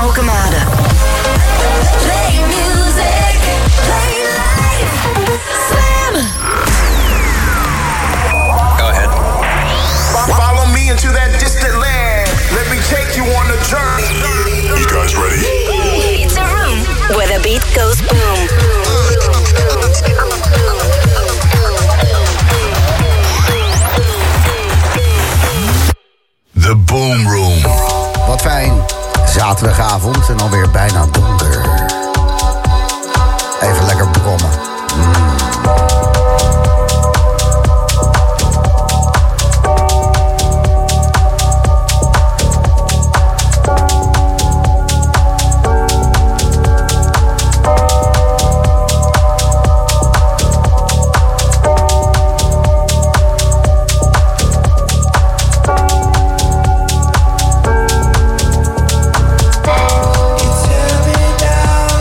Alkemade. Play music, play life, slam. Go ahead. Follow me into that distant land. Let me take you on a journey. You guys ready? It's a room where the beat goes boom. The Boom Room. Wat fijn. Zaterdagavond en alweer bijna donder. Even lekker brommen. It's heavy down.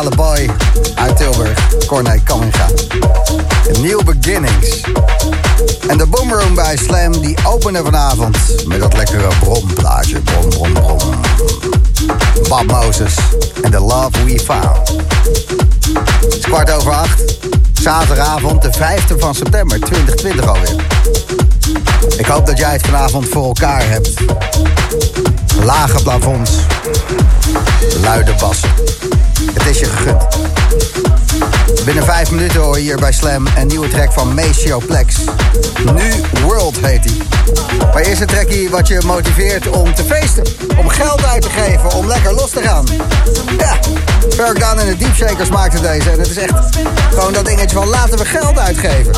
internationale boy uit Tilburg, Corné Kamminga. New Beginnings. En de Boom Room bij Slam, die openen vanavond met dat lekkere bromplaatje. Brom, brom, brom. Bob Moses en The Love We Found. Het is 20:15. Zaterdagavond, de 5e van september, 2020 alweer. Ik hoop dat jij het vanavond voor elkaar hebt. Lage plafonds. Luide bassen. Het is je gegund. Binnen 5 minuten hoor je hier bij Slam een nieuwe track van Maceo Plex. Nu World heet hij. Maar eerst een trackie wat je motiveert om te feesten. Om geld uit te geven, om lekker los te gaan. Ja, Perk Down en de Deepshakers maakten deze. En het is echt gewoon dat dingetje van laten we geld uitgeven.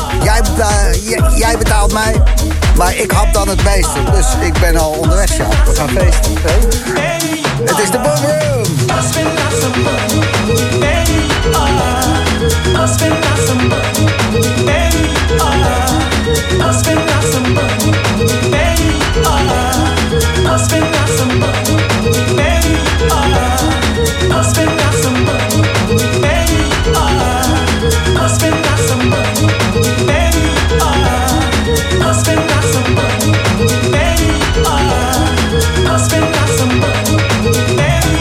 Jij betaalt mij, maar ik hap dan het meeste. Dus ik ben al onderweg, ja. We gaan feesten. Het is de Boom Room. I'll spend out some money, baby. I'll spend out some money, baby. I'll spend out some money, baby. I'll spend out some money, baby. I'll spend out some money, baby. I'll spend out some money, baby. I'll spend out some money, baby.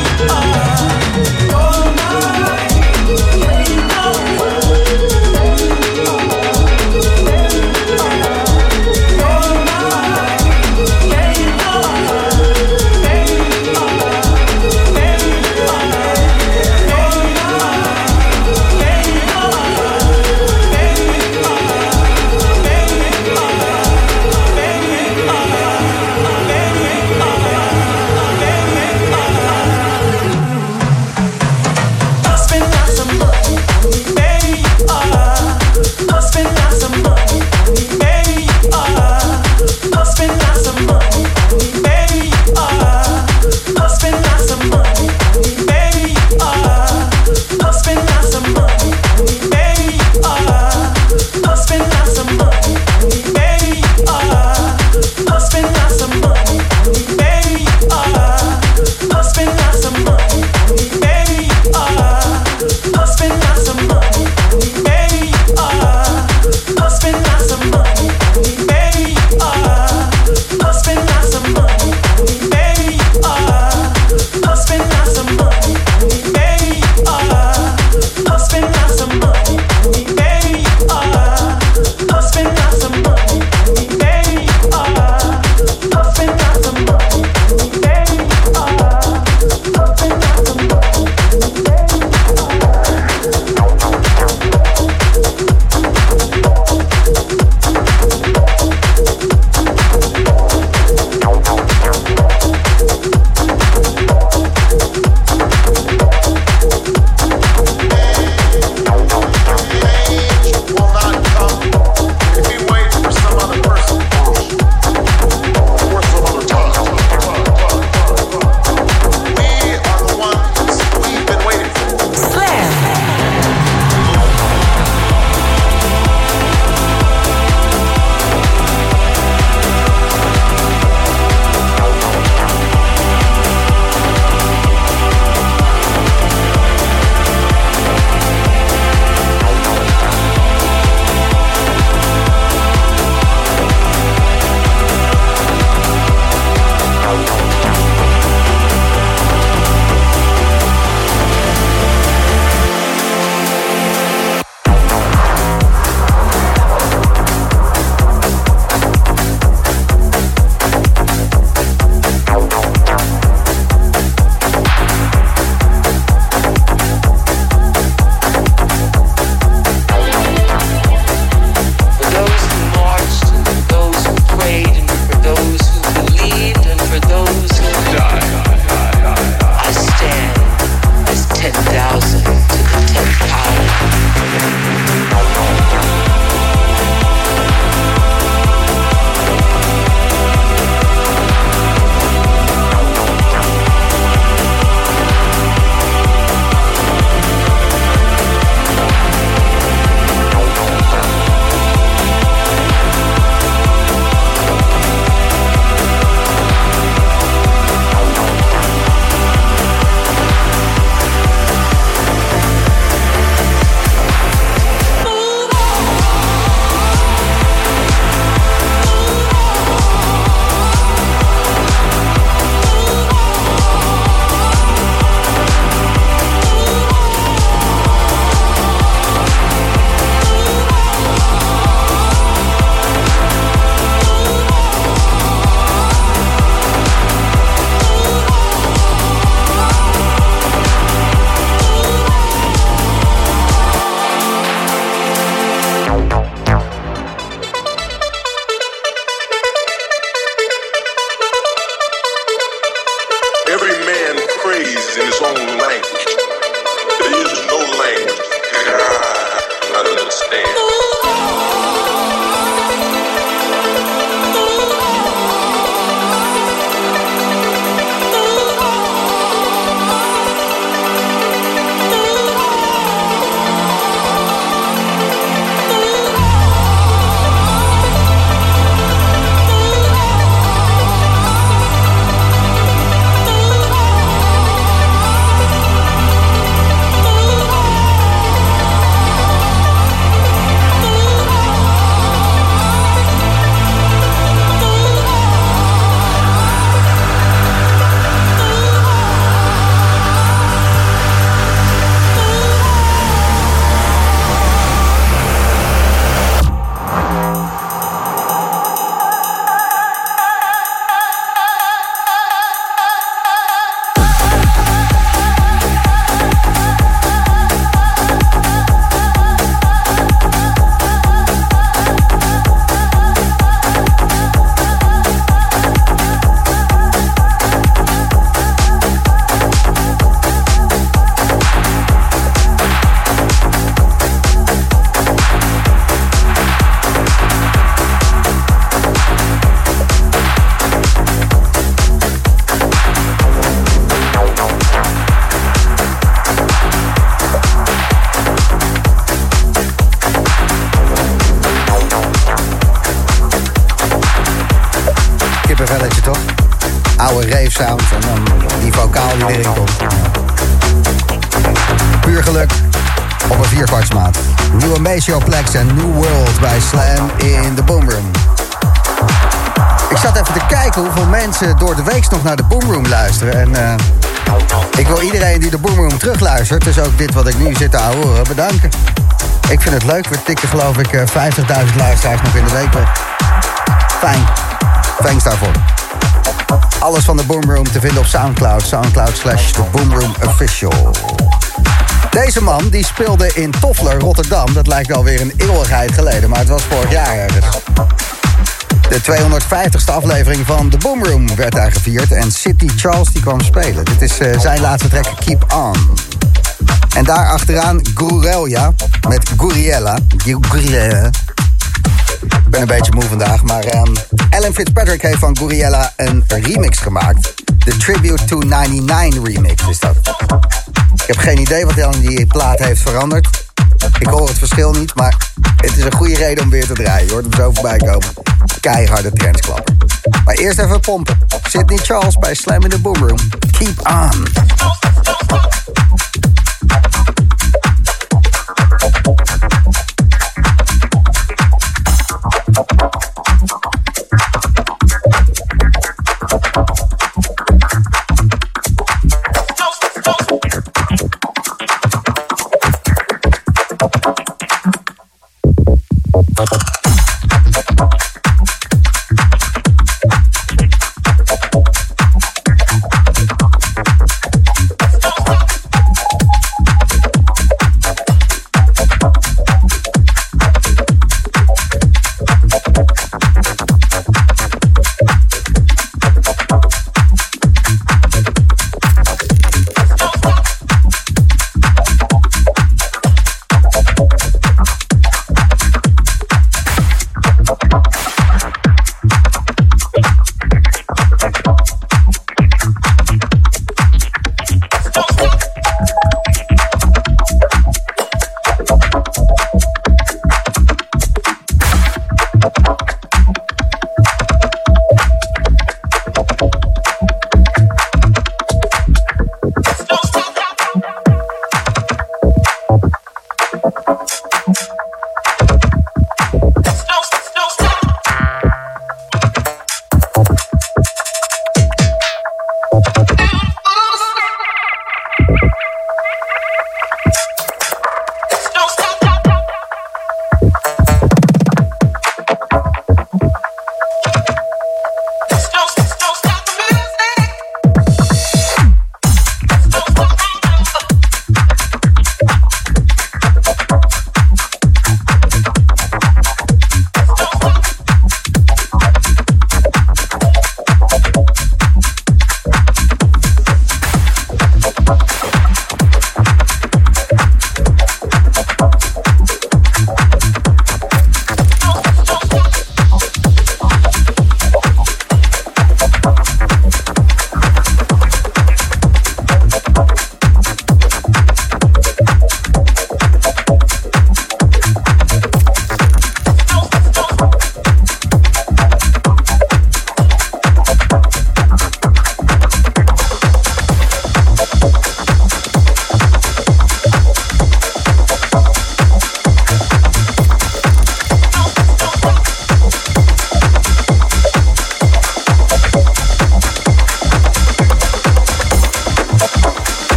oude rave sound en dan die vocaal die erin komt. Puur geluk op een vierkwartsmaat. Nieuwe Maceo Plex en New World bij Slam in de Boom Room. Ik zat even te kijken hoeveel mensen door de week nog naar de Boom Room luisteren. En ik wil iedereen die de Boom Room terugluistert, dus ook dit wat ik nu zit te horen, bedanken. Ik vind het leuk. We tikken geloof ik 50.000 luisteraars nog in de week weg. Fijn. Thanks daarvoor. Alles van de Boom Room te vinden op Soundcloud. Soundcloud/The Boom Room Official. Deze man die speelde in Toffler, Rotterdam. Dat lijkt alweer een eeuwigheid geleden, maar het was vorig jaar ergens. De 250ste aflevering van The Boom Room werd daar gevierd. En Sidney Charles die kwam spelen. Dit is zijn laatste track, Keep On. En daar achteraan Guerrilla met Guerrilla. Ik ben een beetje moe vandaag, maar Alan Fitzpatrick heeft van Guerrilla een remix gemaakt. De Tribute to 99 remix is dat. Ik heb geen idee wat hij aan die plaat heeft veranderd. Ik hoor het verschil niet, maar het is een goede reden om weer te draaien. Je hoort hem zo voorbij komen. Keiharde trendsklapper. Maar eerst even pompen. Sidney Charles bij Slam in the Boom Room. Keep on.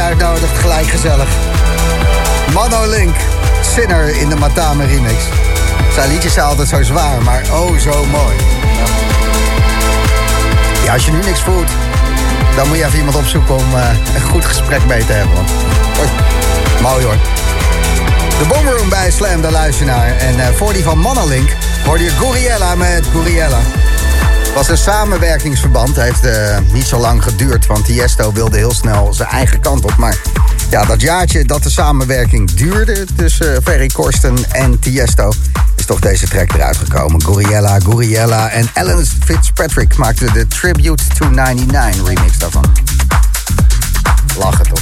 Uitnodigt, gelijk gezellig. Mano Link, Sinner in de Matame remix. Zijn liedjes zijn altijd zo zwaar, maar oh zo mooi. Ja, als je nu niks voelt, dan moet je even iemand opzoeken om een goed gesprek mee te hebben. Want... oh, mooi hoor. De Boom Room bij Slam, de luisteraar. En voor die van Mano Link hoorde je Guerrilla met Guerrilla. Het was een samenwerkingsverband. Het heeft niet zo lang geduurd, want Tiesto wilde heel snel zijn eigen kant op. Maar ja, dat jaartje dat de samenwerking duurde tussen Ferry Corsten en Tiesto... is toch deze track eruit gekomen. Guerrilla en Alan Fitzpatrick maakten de Tribute to 99 remix daarvan. Lachen toch.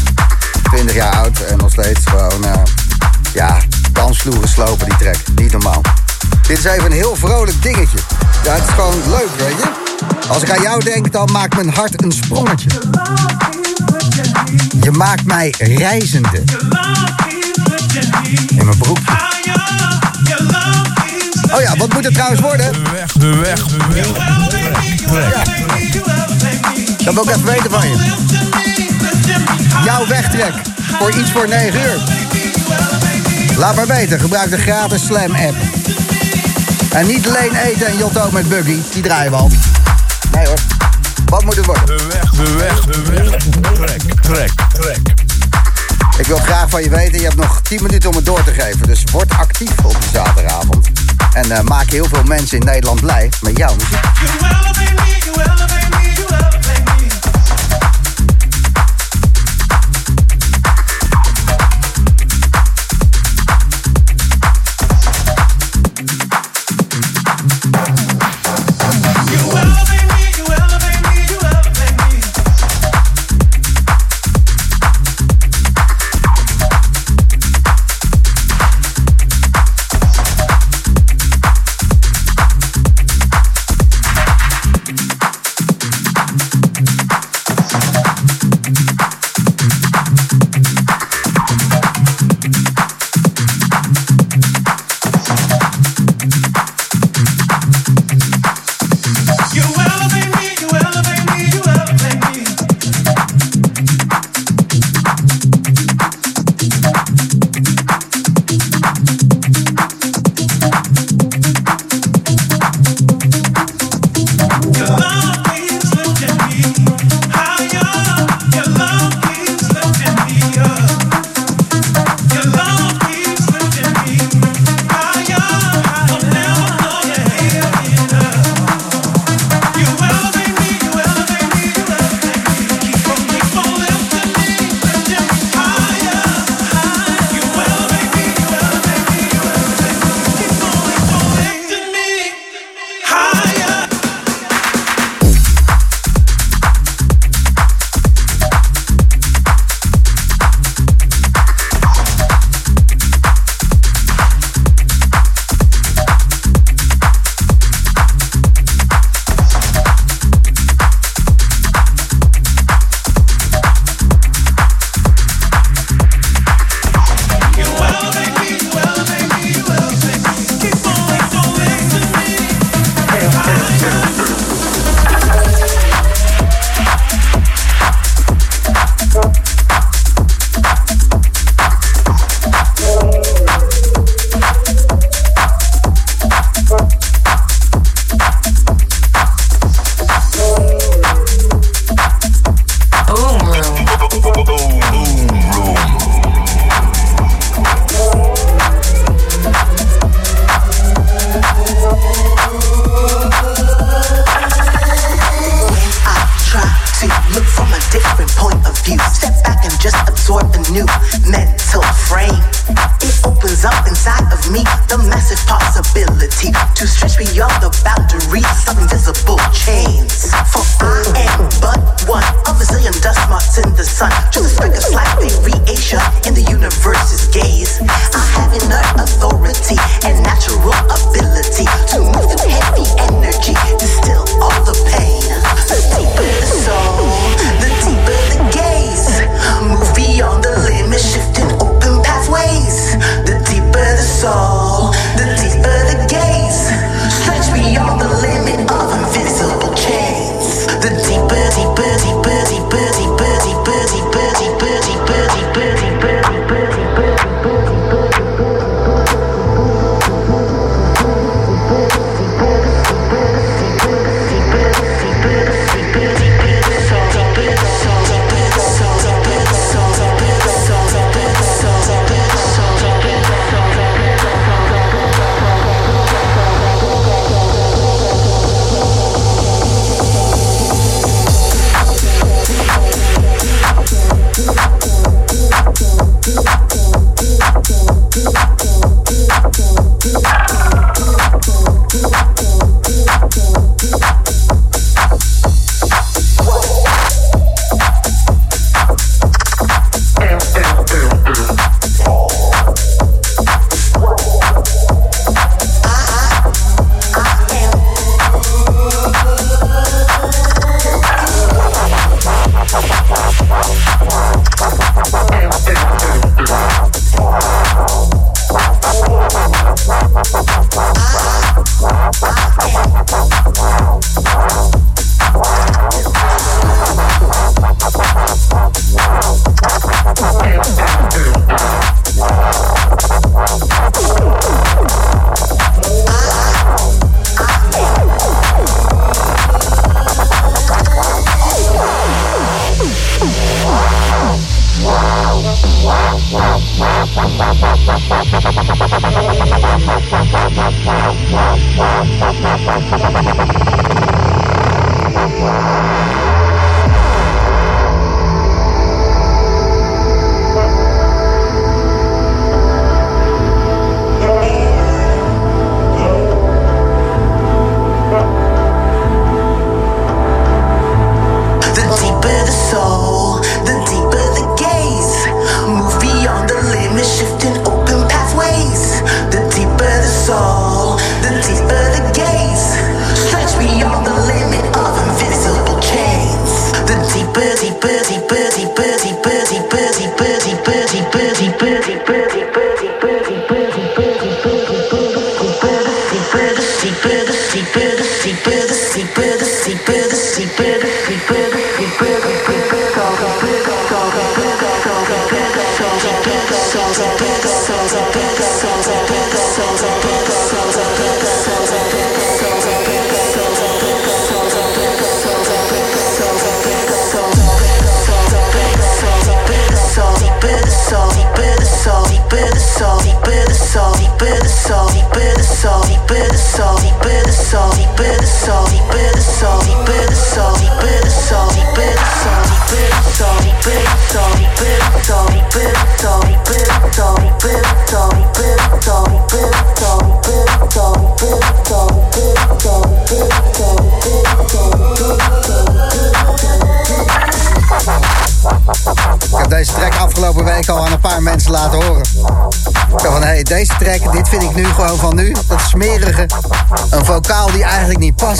20 jaar oud en nog steeds gewoon... ja, dansvloeren slopen die track. Niet normaal. Dit is even een heel vrolijk dingetje. Ja, het is gewoon leuk, weet je? Als ik aan jou denk, dan maakt mijn hart een sprongetje. Je maakt mij reizende. In mijn broekje. Oh ja, wat moet het trouwens worden? De weg. Ja. Dat wil ik even weten van je. Jouw wegtrek. Voor iets voor 9 uur. Laat maar weten. Gebruik de gratis Slam-app. En niet Lane 8 en Yotto met Buggy, die draaien we al. Nee hoor, wat moet het worden? De weg. Ik wil graag van je weten, je hebt nog 10 minuten om het door te geven. Dus word actief op de zaterdagavond. En maak heel veel mensen in Nederland blij met jouw muziek.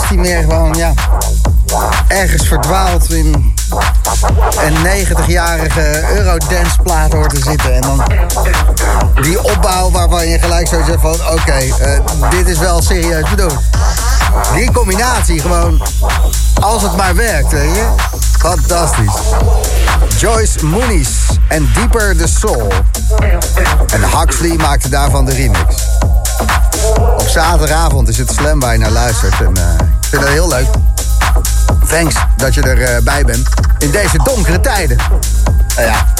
Die meer gewoon, ja, ergens verdwaald in een 90-jarige Eurodance-plaat hoort te zitten. En dan die opbouw waarvan je gelijk zo zegt van, oké, dit is wel serieus bedoeld. Die combinatie gewoon, als het maar werkt, weet je. Fantastisch. Joyce Muniz en Deeper The Soul. En Huxley maakte daarvan de remix. Op zaterdagavond is het Slam waar je naar luistert. En ik vind dat heel leuk. Thanks dat je erbij bent. In deze donkere tijden. Ja,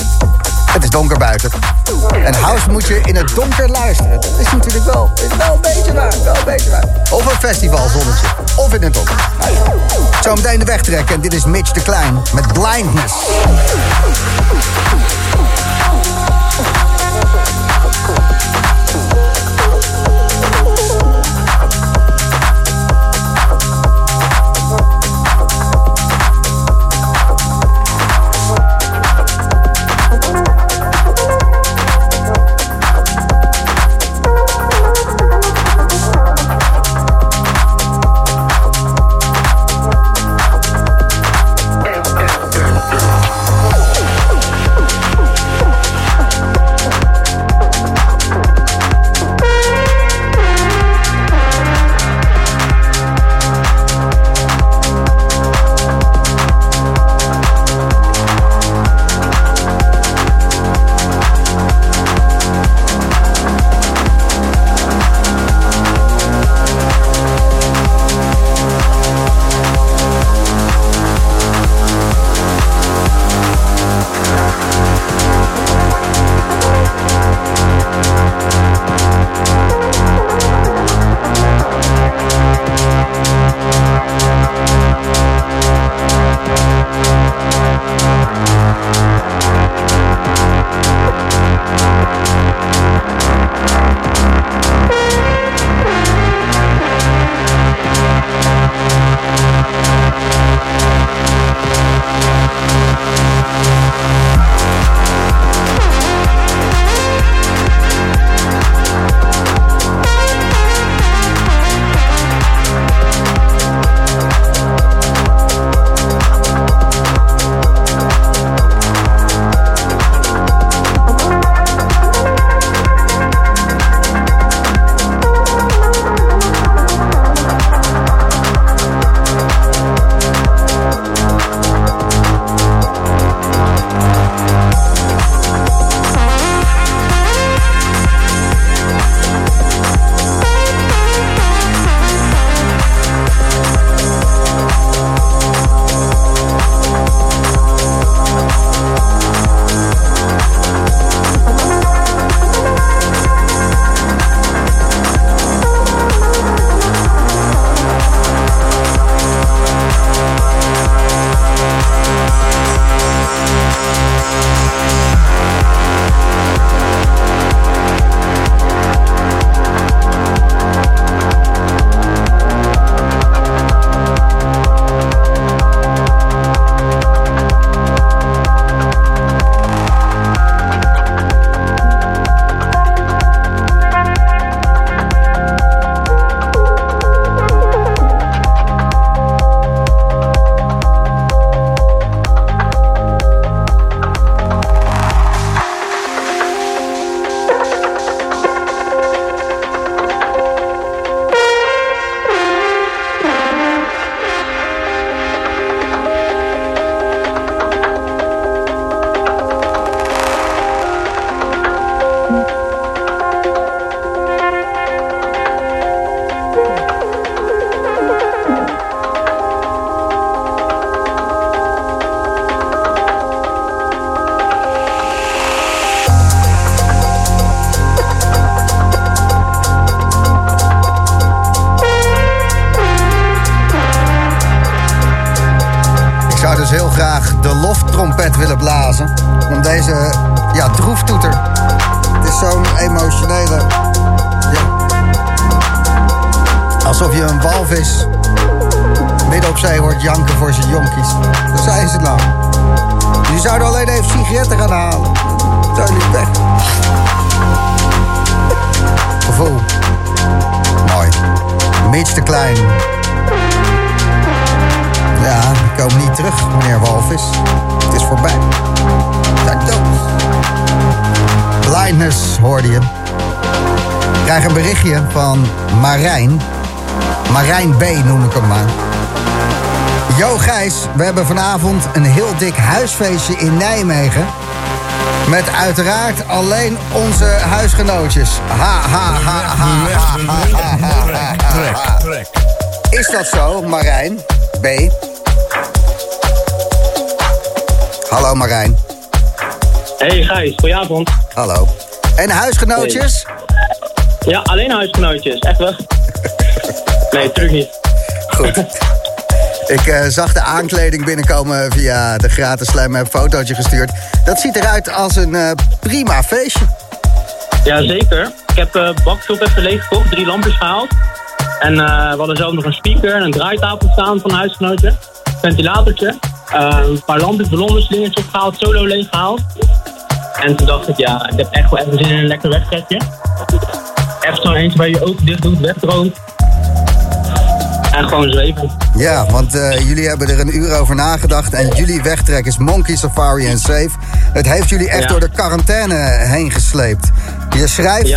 het is donker buiten. En house moet je in het donker luisteren. Dat is natuurlijk wel een beetje waar. Of een festivalzonnetje. Of in het donker. Zo meteen de weg trekken. En dit is Mitch de Klein met Blindness. uit willen blazen. Om deze droeftoeter. Het is zo'n emotionele... Alsof je een walvis midden op zee hoort janken voor zijn jonkies. Dat zijn ze nou. Die zouden alleen even sigaretten gaan halen. Dat is niet weg. Gevoel. Mooi. Mitch de Klein. Ja, we komen niet terug, meneer walvis. Het is voorbij. Zijn dood. Blindness, hoorde je. Ik krijg een berichtje van Marijn. Marijn B. noem ik hem maar. Yo Gijs, we hebben vanavond een heel dik huisfeestje in Nijmegen. Met uiteraard alleen onze huisgenootjes. Ha, ha, ha, ha, ha, ha, ha, ha, ha. Is dat zo, Marijn B? Hallo Marijn. Hey Gijs, goedenavond. Hallo. En huisgenootjes? Hey. Ja, alleen huisgenootjes. Echt weg. Nee, terug niet. Goed. Ik zag de aankleding binnenkomen via de gratis slam. Heb een fotootje gestuurd. Dat ziet eruit als een prima feestje. Jazeker. Ik heb bakshop even leeggekocht. 3 lampjes gehaald. En we hadden zelf nog een speaker en een draaitafel staan van de huisgenoten. Ventilatortje. Een paar lampjes, ballonnen, slingertjes opgehaald. Solo leeggehaald. En toen dacht ik, ja, ik heb echt wel even zin in een lekker wedstrijdje. Even zo eentje waar je ogen dicht doet, wegdroomt. En gewoon zweven. Ja, want jullie hebben er een uur over nagedacht. En jullie wegtrek is Monkey Safari en Safe. Het heeft jullie echt door de quarantaine heen gesleept. Je schrijft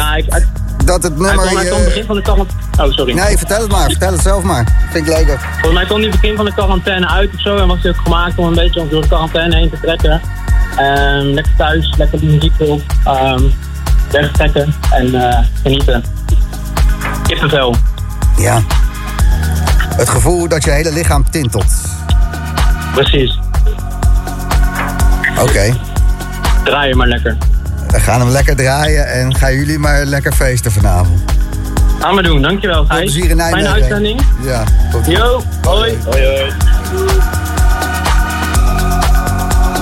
dat het nummer... Hij kon begin van de quarantaine... Oh, sorry. Nee, vertel het maar. Vertel het zelf maar. Vind ik leuker. Volgens mij kon hij begin van de quarantaine uit of zo. En was hij ook gemaakt om een beetje door de quarantaine heen te trekken. Lekker thuis, lekker muziek erop. Wegtrekken en genieten. Kippenvel. Ja. Het gevoel dat je hele lichaam tintelt. Precies. Oké. Draaien maar lekker. We gaan hem lekker draaien en gaan jullie maar lekker feesten vanavond. Gaan we doen, dankjewel Gijs. Fijne uitzending. Ja, tot ziens. Yo, hoi. Hoi, hoi.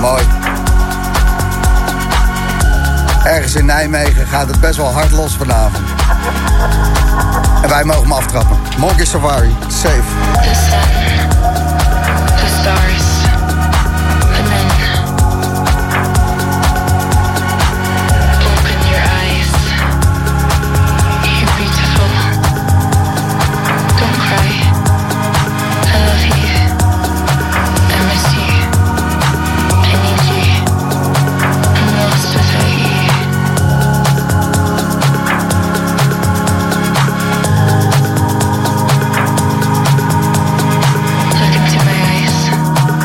Mooi. Ergens in Nijmegen gaat het best wel hard los vanavond. En wij mogen hem aftrappen. Monkey Safari, safe. The sun, the stars, the men. Open your eyes. You're beautiful. Don't cry. I love you. I miss you. I need you. I'm lost without you. Look into my eyes.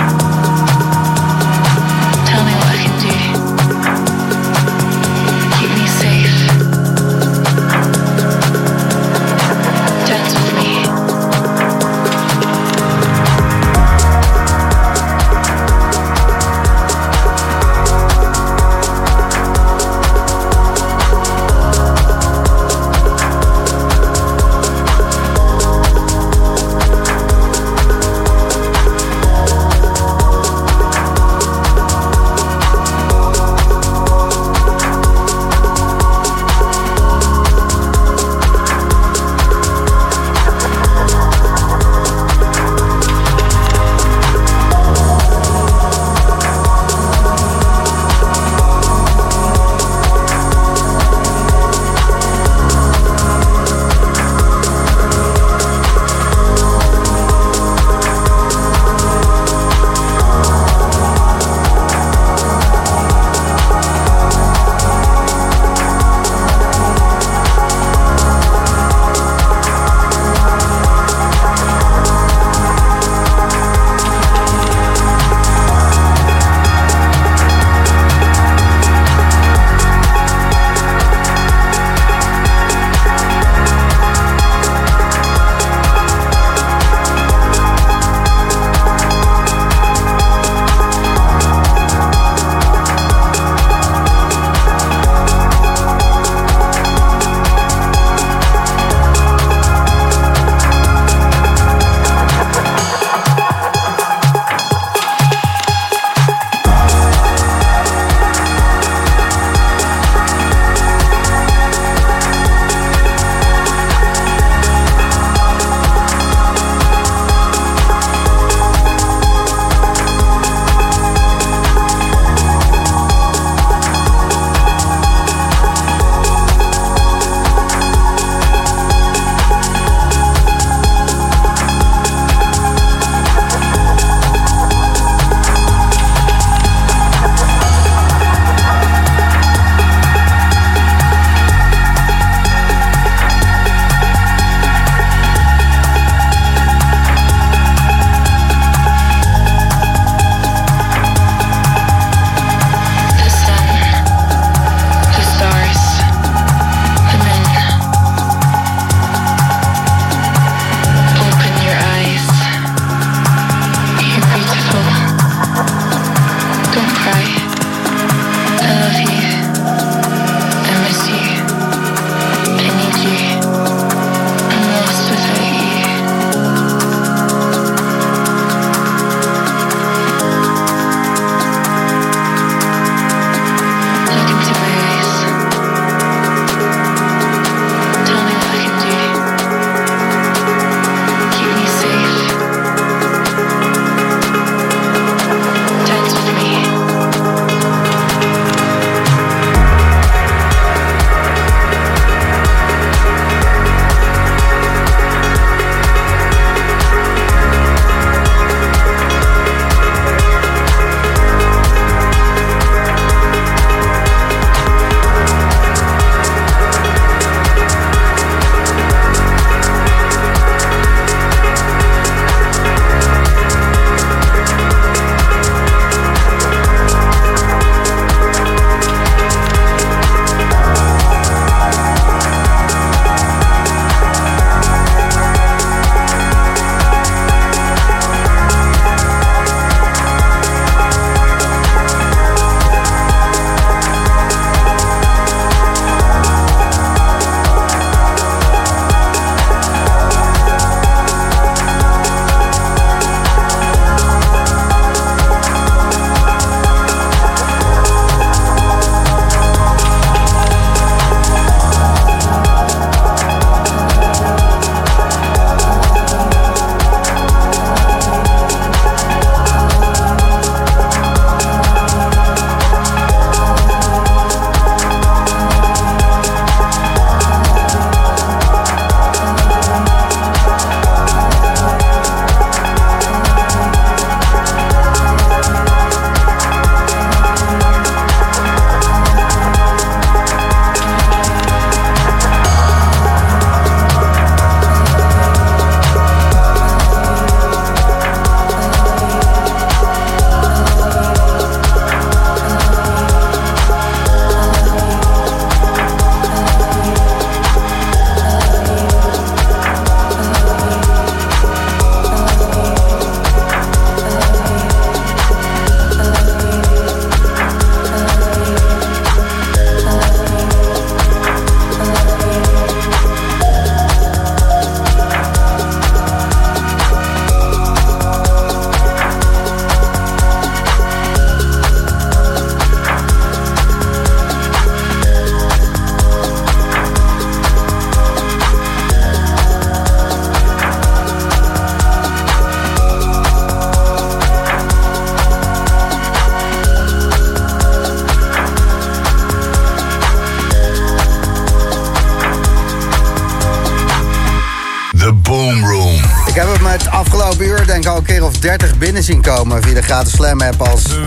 afgelopen uur denk ik al een keer of 30 binnen zien komen via de gratis slam app als... De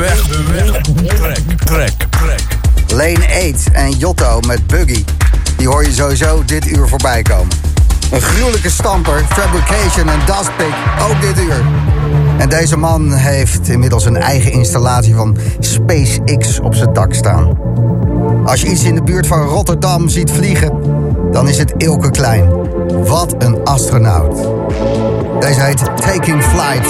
weg, trek. Lane 8 en Yotto met Buggy. Die hoor je sowieso dit uur voorbij komen. Een gruwelijke stamper, Fabrication en Dustpick, ook dit uur. En deze man heeft inmiddels een eigen installatie van SpaceX op zijn dak staan. Als je iets in de buurt van Rotterdam ziet vliegen, dan is het Eelke Klein. Wat een astronaut. Deze heet Taking Flight.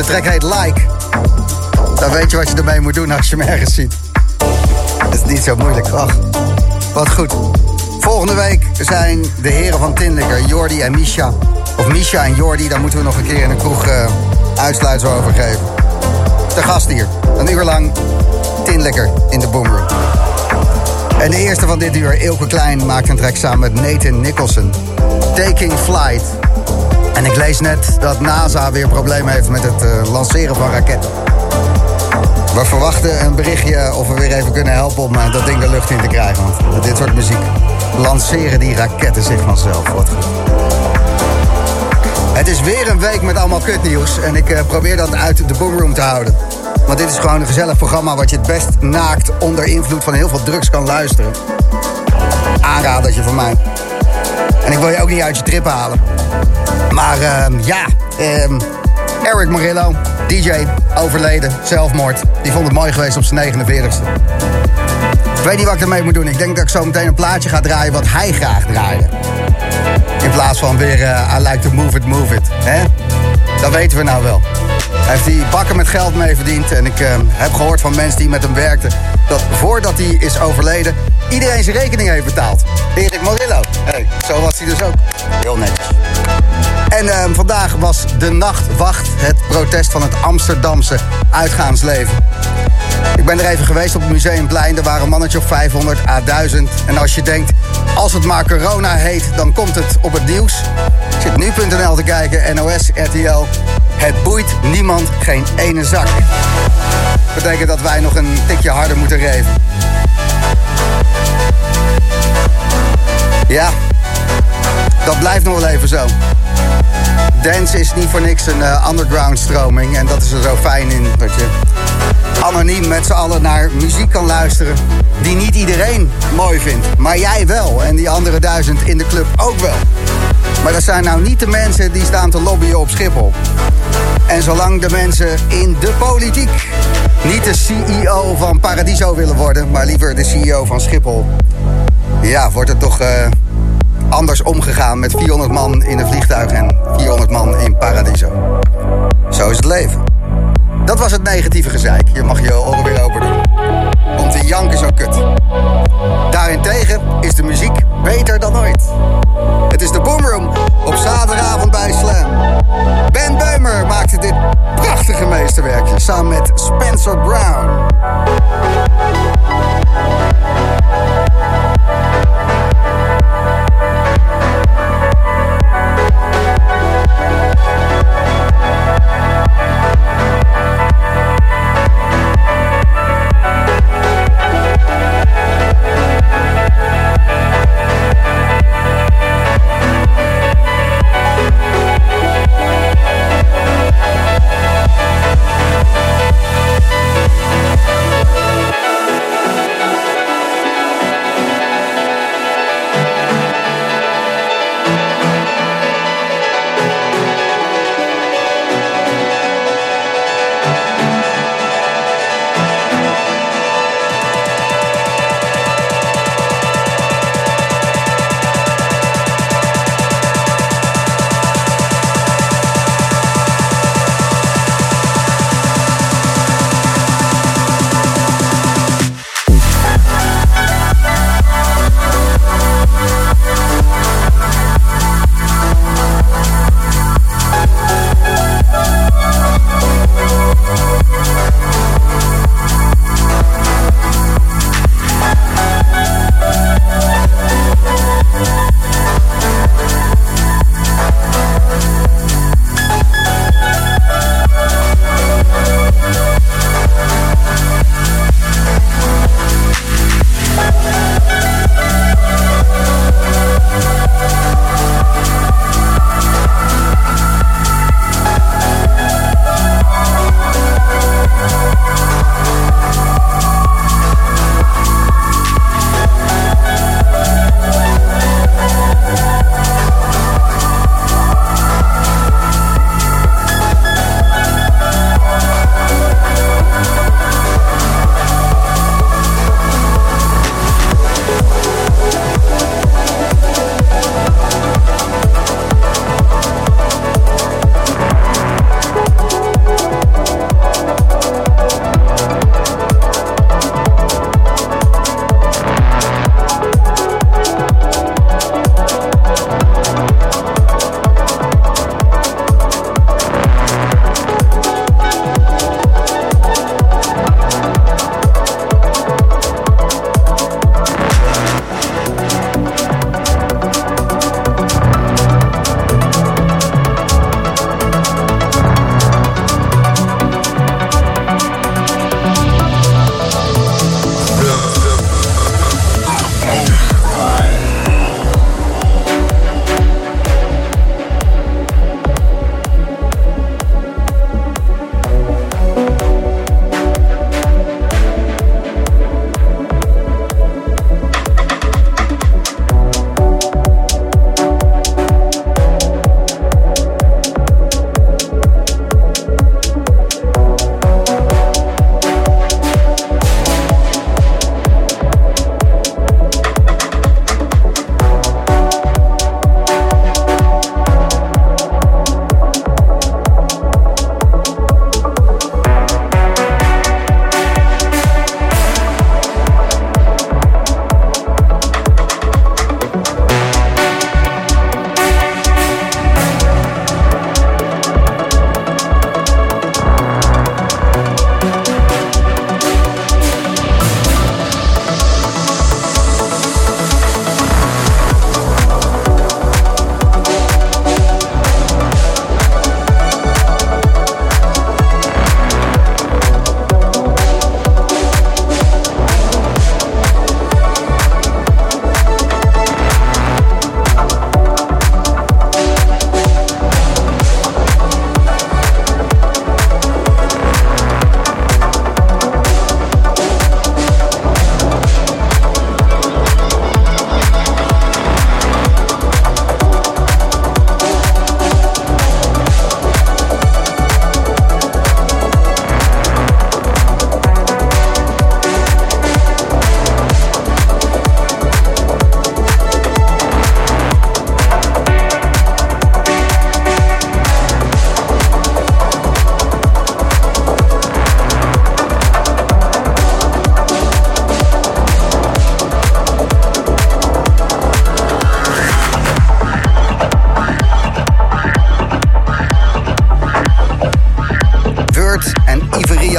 De track heet Like. Dan weet je wat je ermee moet doen als je hem ergens ziet. Dat is niet zo moeilijk. Ach, wat goed. Volgende week zijn de heren van Tinlikker, Jordi en Misha. Of Misha en Jordi, daar moeten we nog een keer in een kroeg uitsluitsel over geven. De gast hier, een uur lang Tinlikker in de Boom Room. En de eerste van dit uur, Eelke Klein, maakt een track samen met Nathan Nicholson. Taking Flight. En ik lees net dat NASA weer problemen heeft met het lanceren van raketten. We verwachten een berichtje of we weer even kunnen helpen om dat ding de lucht in te krijgen. Want dit soort muziek lanceren die raketten zich vanzelf. Wat goed. Het is weer een week met allemaal kutnieuws. En ik probeer dat uit de Boom Room te houden. Want dit is gewoon een gezellig programma wat je het best naakt onder invloed van heel veel drugs kan luisteren. Aanradertje van mij. En ik wil je ook niet uit je trip halen. Maar Eric Morillo, DJ, overleden, zelfmoord. Die vond het mooi geweest op zijn 49ste. Ik weet niet wat ik ermee moet doen. Ik denk dat ik zo meteen een plaatje ga draaien wat hij graag draaide. In plaats van weer I like to move it, move it. Hè? Dat weten we nou wel. Hij heeft die bakken met geld mee verdiend. En ik heb gehoord van mensen die met hem werkten dat voordat hij is overleden iedereen zijn rekening heeft betaald. Eric Morillo. Hey, zo was hij dus ook. Heel netjes. En vandaag was de Nachtwacht, het protest van het Amsterdamse uitgaansleven. Ik ben er even geweest op het Museumplein. Er waren een mannetje op 500 à 1000. En als je denkt, als het maar corona heet, dan komt het op het nieuws. Ik zit nu.nl te kijken, NOS, RTL. Het boeit niemand geen ene zak. Dat betekent dat wij nog een tikje harder moeten reven. Ja, dat blijft nog wel even zo. Dance is niet voor niks een underground stroming. En dat is er zo fijn in dat je anoniem met z'n allen naar muziek kan luisteren die niet iedereen mooi vindt. Maar jij wel. En die andere 1000 in de club ook wel. Maar dat zijn nou niet de mensen die staan te lobbyen op Schiphol. En zolang de mensen in de politiek niet de CEO van Paradiso willen worden, maar liever de CEO van Schiphol, ja, wordt het toch anders omgegaan met 400 man in een vliegtuig en 400 man in Paradiso. Zo is het leven. Dat was het negatieve gezeik. Je mag je oren weer open doen. Om te janken zo kut. Daarentegen is de muziek beter dan ooit. Het is de Boom Room op zaterdagavond bij Slam. Ben Beumer maakte dit prachtige meesterwerkje samen met Spencer Brown.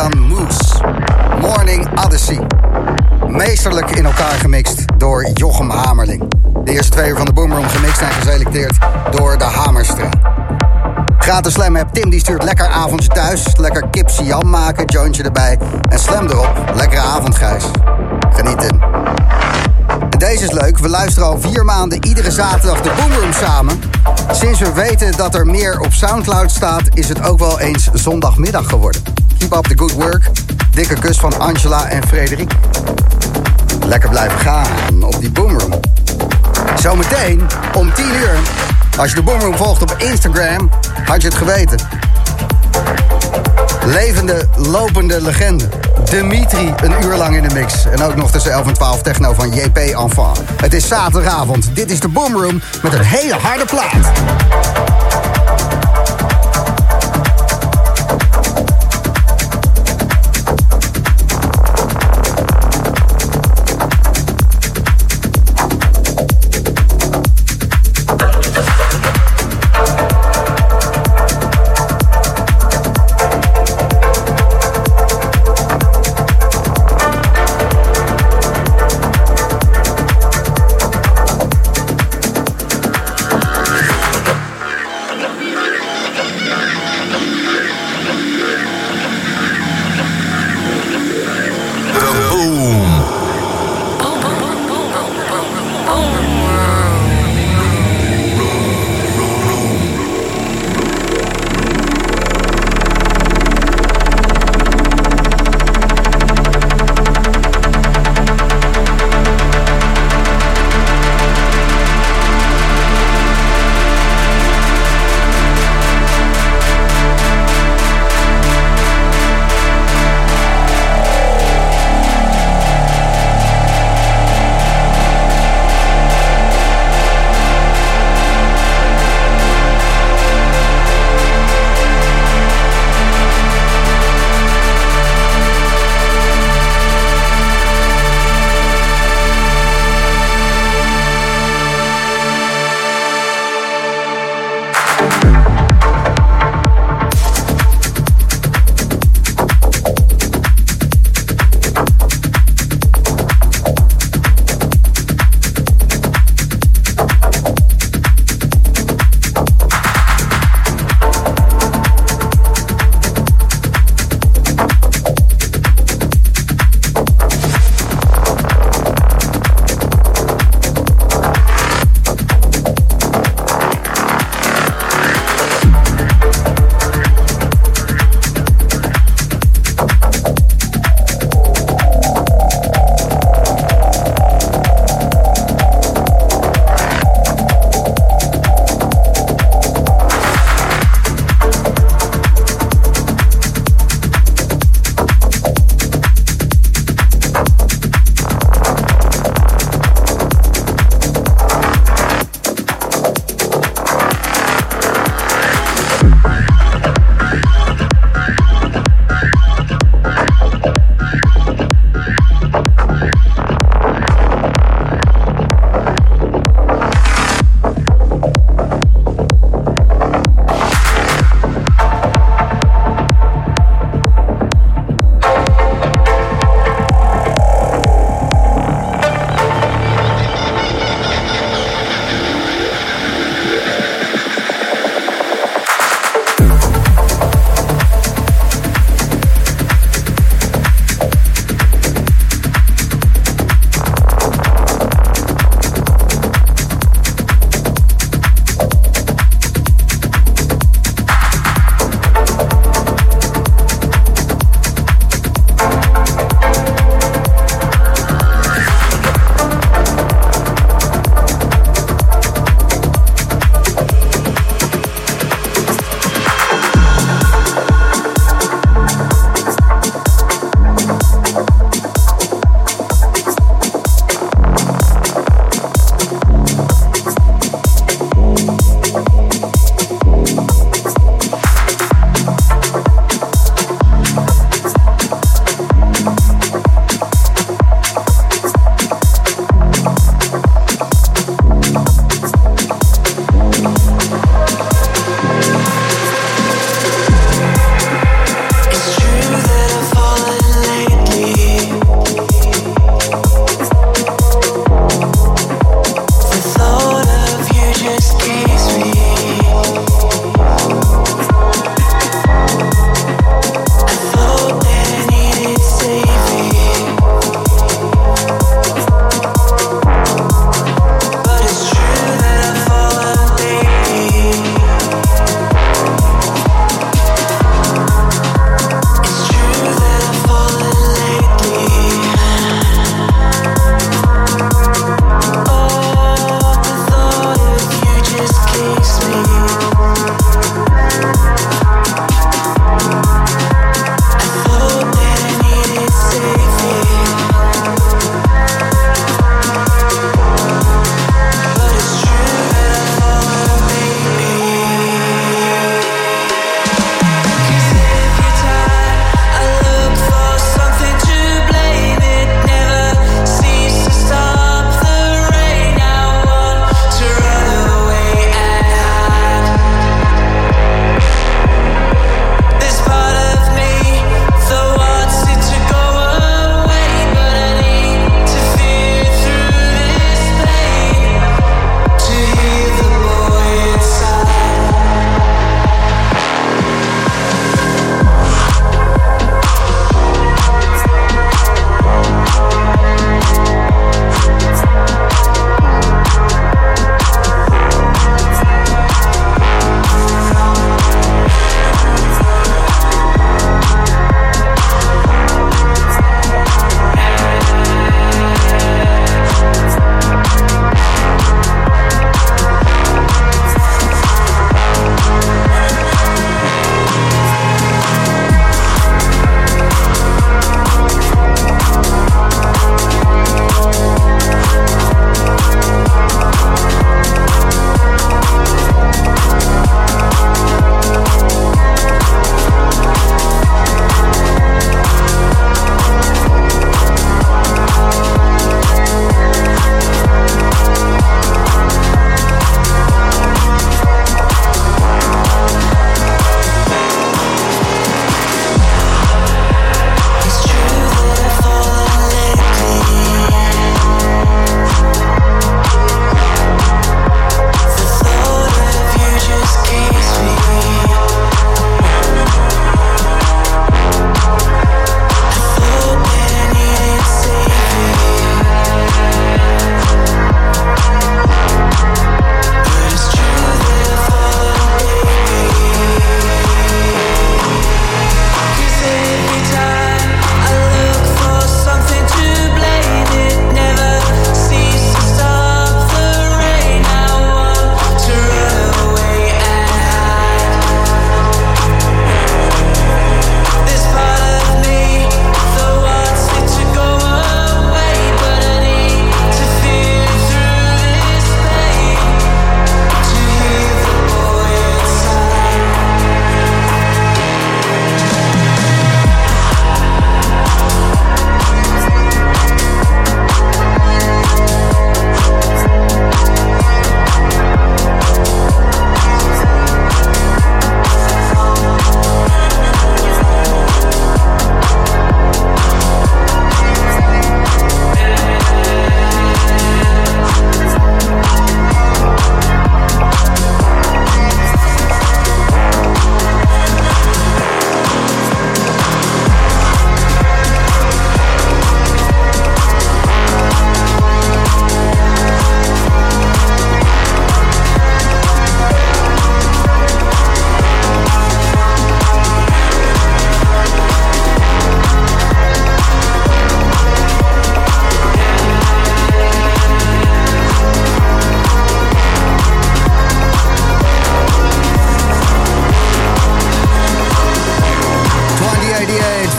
Italian Moose. Morning Odyssey. Meesterlijk in elkaar gemixt door Jochem Hamerling. De eerste 2 uur van de Boom Room gemixt en geselecteerd door de Hamerstraat. Gratis slam heb Tim, die stuurt lekker avondje thuis. Lekker kip siam maken, jointje erbij. En slam erop, lekkere avond Gijs. Genieten. Deze is leuk. We luisteren al 4 maanden iedere zaterdag de Boom Room samen. Sinds we weten dat er meer op Soundcloud staat, is het ook wel eens zondagmiddag geworden. Keep up the good work. Dikke kus van Angela en Frederik. Lekker blijven gaan op die Boom Room. Zometeen om 10 uur. Als je de Boom Room volgt op Instagram, had je het geweten. Levende, lopende legende. Dimitri, een uur lang in de mix. En ook nog tussen 11 en 12 techno van JP Enfant. Het is zaterdagavond. Dit is de Boom Room met een hele harde plaat.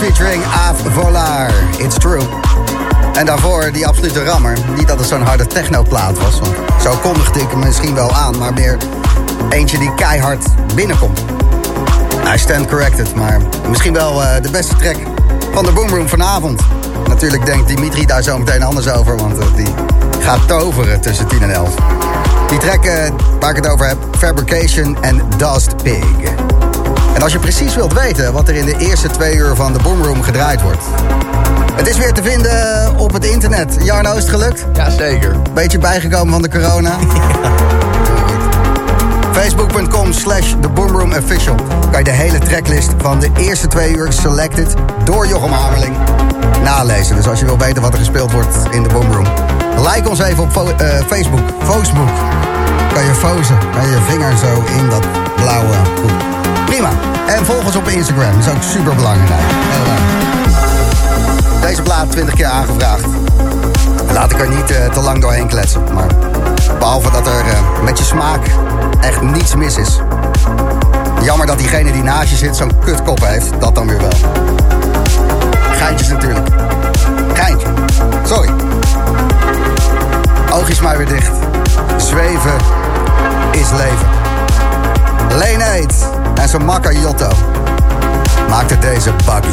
featuring Aaf Volaar. It's True. En daarvoor die absolute rammer. Niet dat het zo'n harde technoplaat was. Want zo kondigde ik hem misschien wel aan. Maar meer eentje die keihard binnenkomt. I stand corrected. Maar misschien wel de beste track van de Boom Room vanavond. Natuurlijk denkt Dimitri daar zo meteen anders over. Want die gaat toveren tussen 10 en 11. Die track waar ik het over heb. Fabrication en Dust Pig. En als je precies wilt weten wat er in de eerste 2 uur van de Boom Room gedraaid wordt. Het is weer te vinden op het internet. Jarno, is het gelukt? Jazeker. Beetje bijgekomen van de corona. Facebook.com/TheBoomRoomOfficial kan je de hele tracklist van de eerste 2 uur selected door Jochem Hamerling nalezen. Dus als je wil weten wat er gespeeld wordt in de Boom Room. Like ons even op Facebook. Facebook. Kan je fozen met je vinger zo in dat blauwe boek. Prima. En volg ons op Instagram. Dat is ook super belangrijk. Deze plaat 20 keer aangevraagd. Laat ik er niet te lang doorheen kletsen. Maar behalve dat er met je smaak echt niets mis is. Jammer dat diegene die naast je zit zo'n kutkop heeft. Dat dan weer wel. Geintjes natuurlijk. Geintje. Sorry. Oogjes maar weer dicht. Zweven is leven. Lane 8 en zijn makker Yotto maakte deze buggy.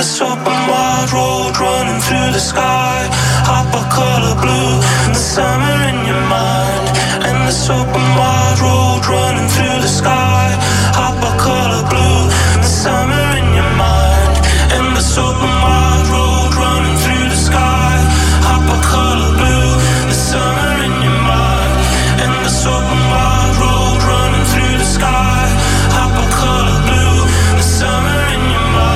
this open wide road running through the sky. Hop a color blue and the summer in your mind. And this open wide road running through the sky. Hop a color blue and the summer in your mind. And this open wide road running through the sky. Hop a color blue and the summer in your mind. And this open wide road running through the sky. Hop a color blue and the summer in your mind.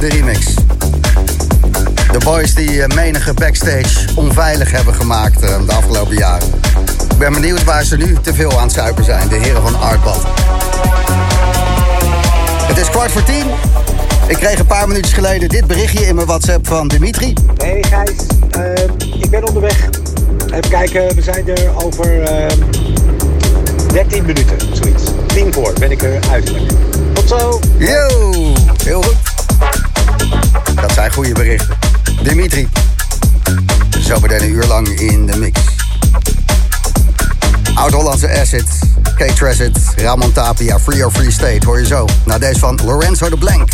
De remix. De boys die menige backstage onveilig hebben gemaakt de afgelopen jaren. Ik ben benieuwd waar ze nu te veel aan het zuipen zijn, de heren van Artbad. Het is 9:45. Ik kreeg een paar minuutjes geleden dit berichtje in mijn WhatsApp van Dimitri. Hey Gijs, ik ben onderweg. Even kijken, we zijn er over 13 minuten, zoiets. 10 voor ben ik er uiterlijk. Tot zo! Yo, heel goed. Dat zijn goede berichten. Dimitri. Zo meteen een uur lang in de mix. Oud-Hollandse Acid, Kate Acid, Ramon Tapia, Free or Free State. Hoor je zo. Nou, deze van Lorenzo de Blank.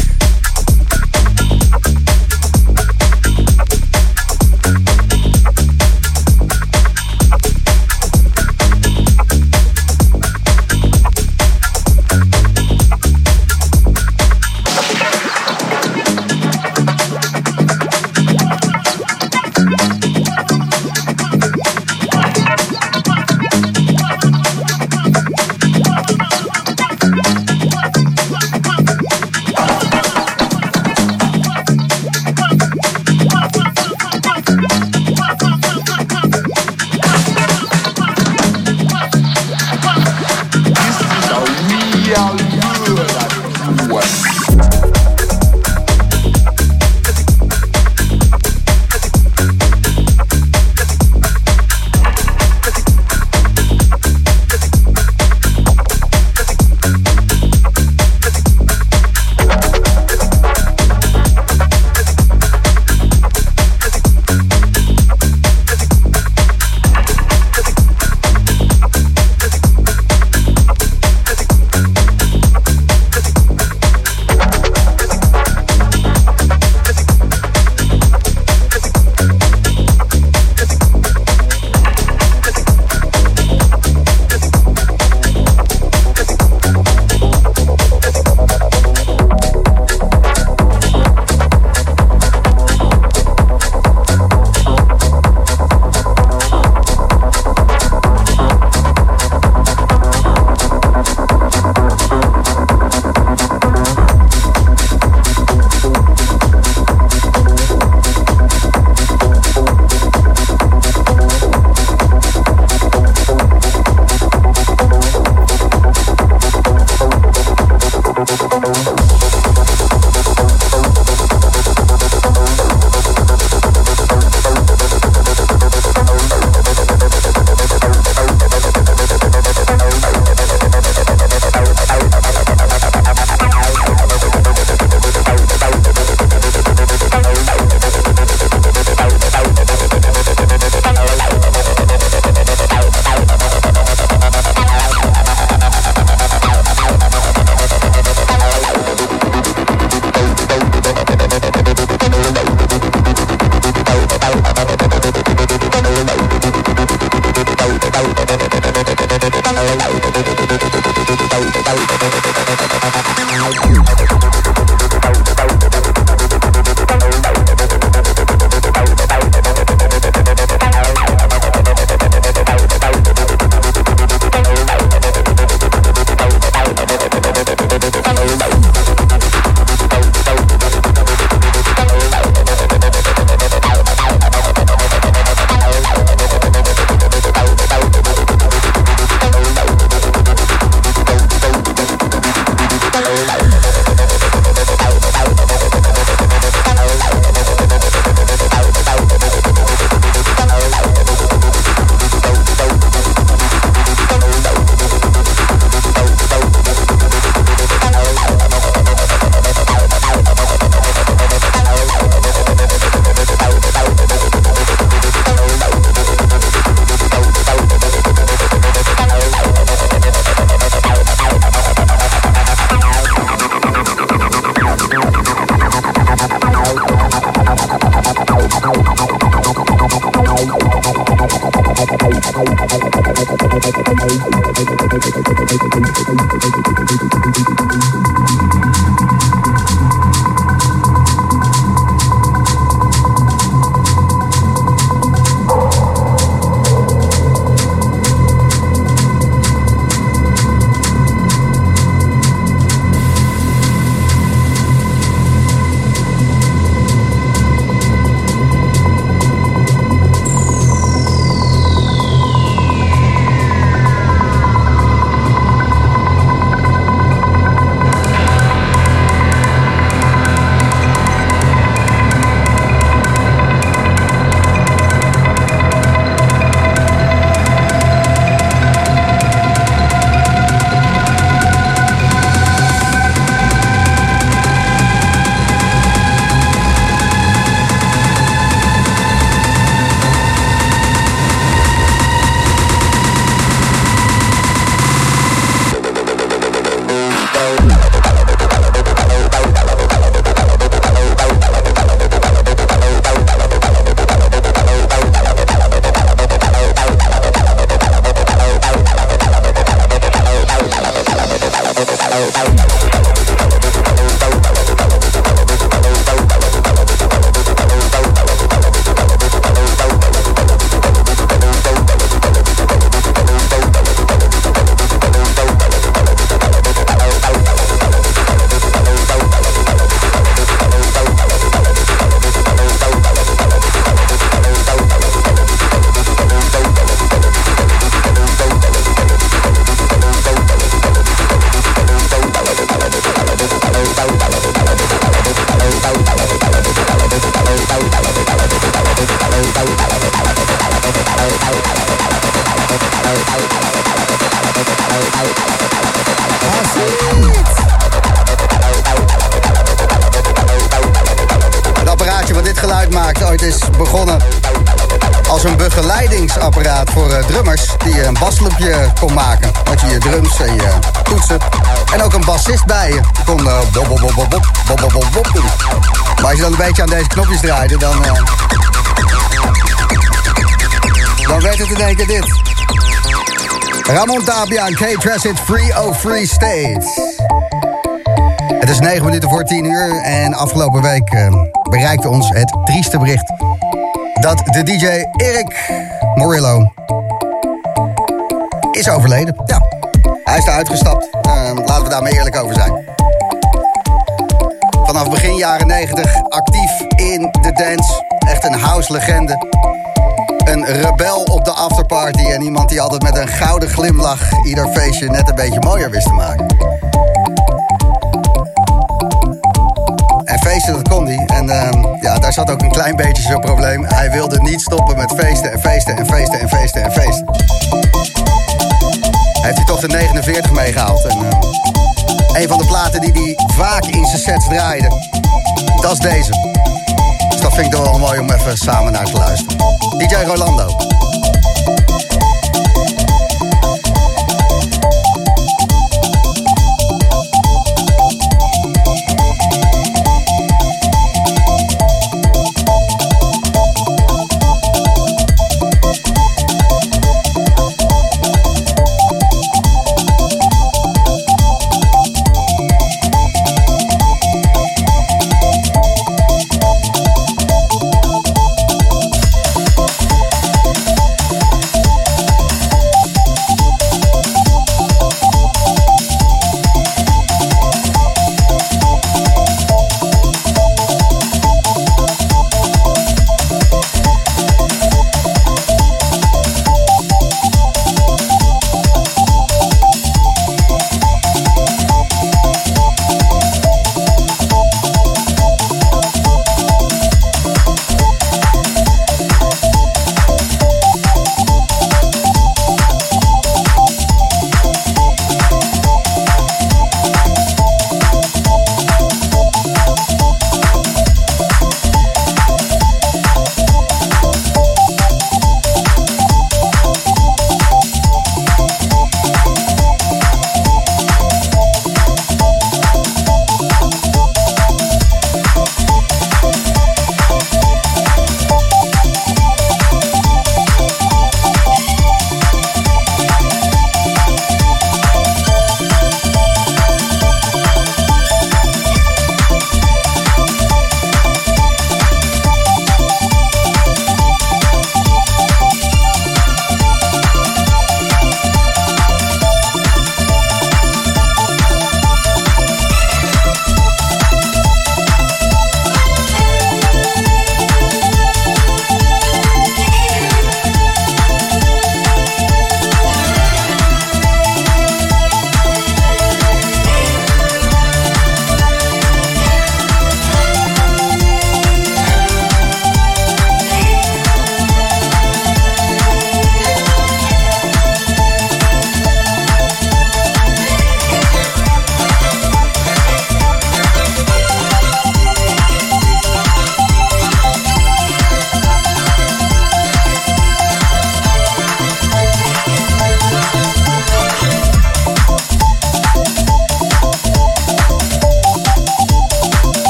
aan deze knopjes draaide, dan werd het in één keer dit. Ramon Tapia en K-Tracid 303 States. Het is 9 minuten voor 10 uur en afgelopen week bereikte ons het trieste bericht dat de DJ Eric Morillo is overleden. Ja, hij is eruit gestapt. Laten we daar maar eerlijk over zijn. Vanaf begin jaren 90 actief in de dance. Echt een house-legende. Een rebel op de afterparty. En iemand die altijd met een gouden glimlach ieder feestje net een beetje mooier wist te maken. En feesten, dat kon hij. En ja, daar zat ook een klein beetje zo'n probleem. Hij wilde niet stoppen met feesten en feesten en feesten en feesten en feesten. Hij heeft hij toch de 49 meegehaald. En, een van de platen die hij vaak in zijn sets draaide, dat is deze. Dus dat vind ik toch wel mooi om even samen naar te luisteren. DJ Rolando.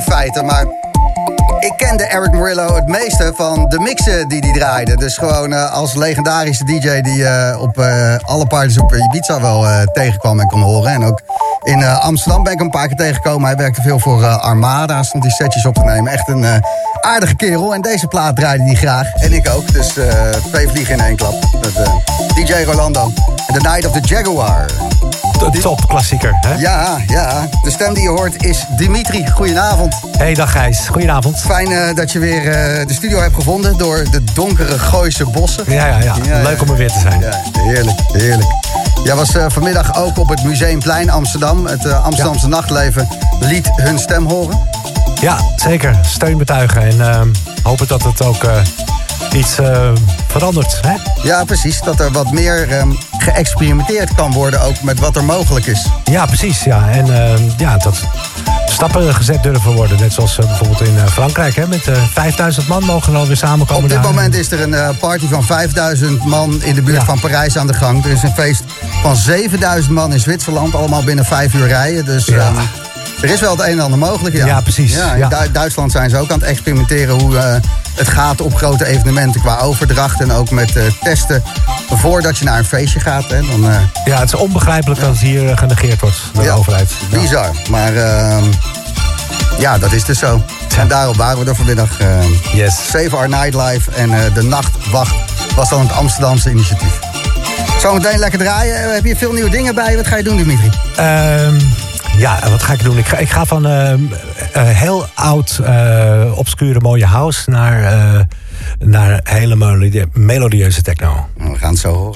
scherpe feiten, maar ik kende Eric Morillo het meeste van de mixen die hij draaide. Dus gewoon als legendarische DJ die op alle parties op Ibiza wel tegenkwam en kon horen. En ook in Amsterdam ben ik hem een paar keer tegengekomen. Hij werkte veel voor Armada, stond die setjes op te nemen. Echt een aardige kerel. En deze plaat draaide hij graag. En ik ook. Dus twee vliegen in één klap. Met, DJ Rolando. The Night of the Jaguar. De topklassieker, hè? Ja, ja. De stem die je hoort is Dimitri. Goedenavond. Hey, dag Gijs. Goedenavond. Fijn dat je weer de studio hebt gevonden door de donkere Gooise bossen. Ja. Leuk om er weer te zijn. Ja, heerlijk, heerlijk. Jij was vanmiddag ook op het Museumplein Amsterdam. Het Amsterdamse nachtleven liet hun stem horen. Ja, zeker. Steun betuigen. En hopen dat het ook iets verandert, hè? Ja, precies. Dat er wat meer geëxperimenteerd kan worden ook met wat er mogelijk is. Ja, precies. Ja. En dat stappen gezet durven worden. Net zoals bijvoorbeeld in Frankrijk. Hè, met 5000 man mogen we alweer samenkomen. Op dit moment is er een party van 5000 man in de buurt van Parijs aan de gang. Er is een feest van 7000 man in Zwitserland. Allemaal binnen 5 uur rijden. Dus er is wel het een en ander mogelijk. Ja, precies. Ja, in Duitsland zijn ze ook aan het experimenteren hoe het gaat op grote evenementen qua overdracht. En ook met testen voordat je naar een feestje gaat. Hè, dan, ja, het is onbegrijpelijk dat het hier genegeerd wordt door de overheid. Ja. Bizar, maar dat is dus zo. Ja. En daarop waren we er vanmiddag. Save Our Nightlife en de Nachtwacht was dan het Amsterdamse initiatief. Zometeen lekker draaien. Heb je veel nieuwe dingen bij? Wat ga je doen, Dimitri? Ja, wat ga ik doen? Ik ga van heel oud, obscure, mooie house naar hele melodieuze techno. We gaan het zo horen.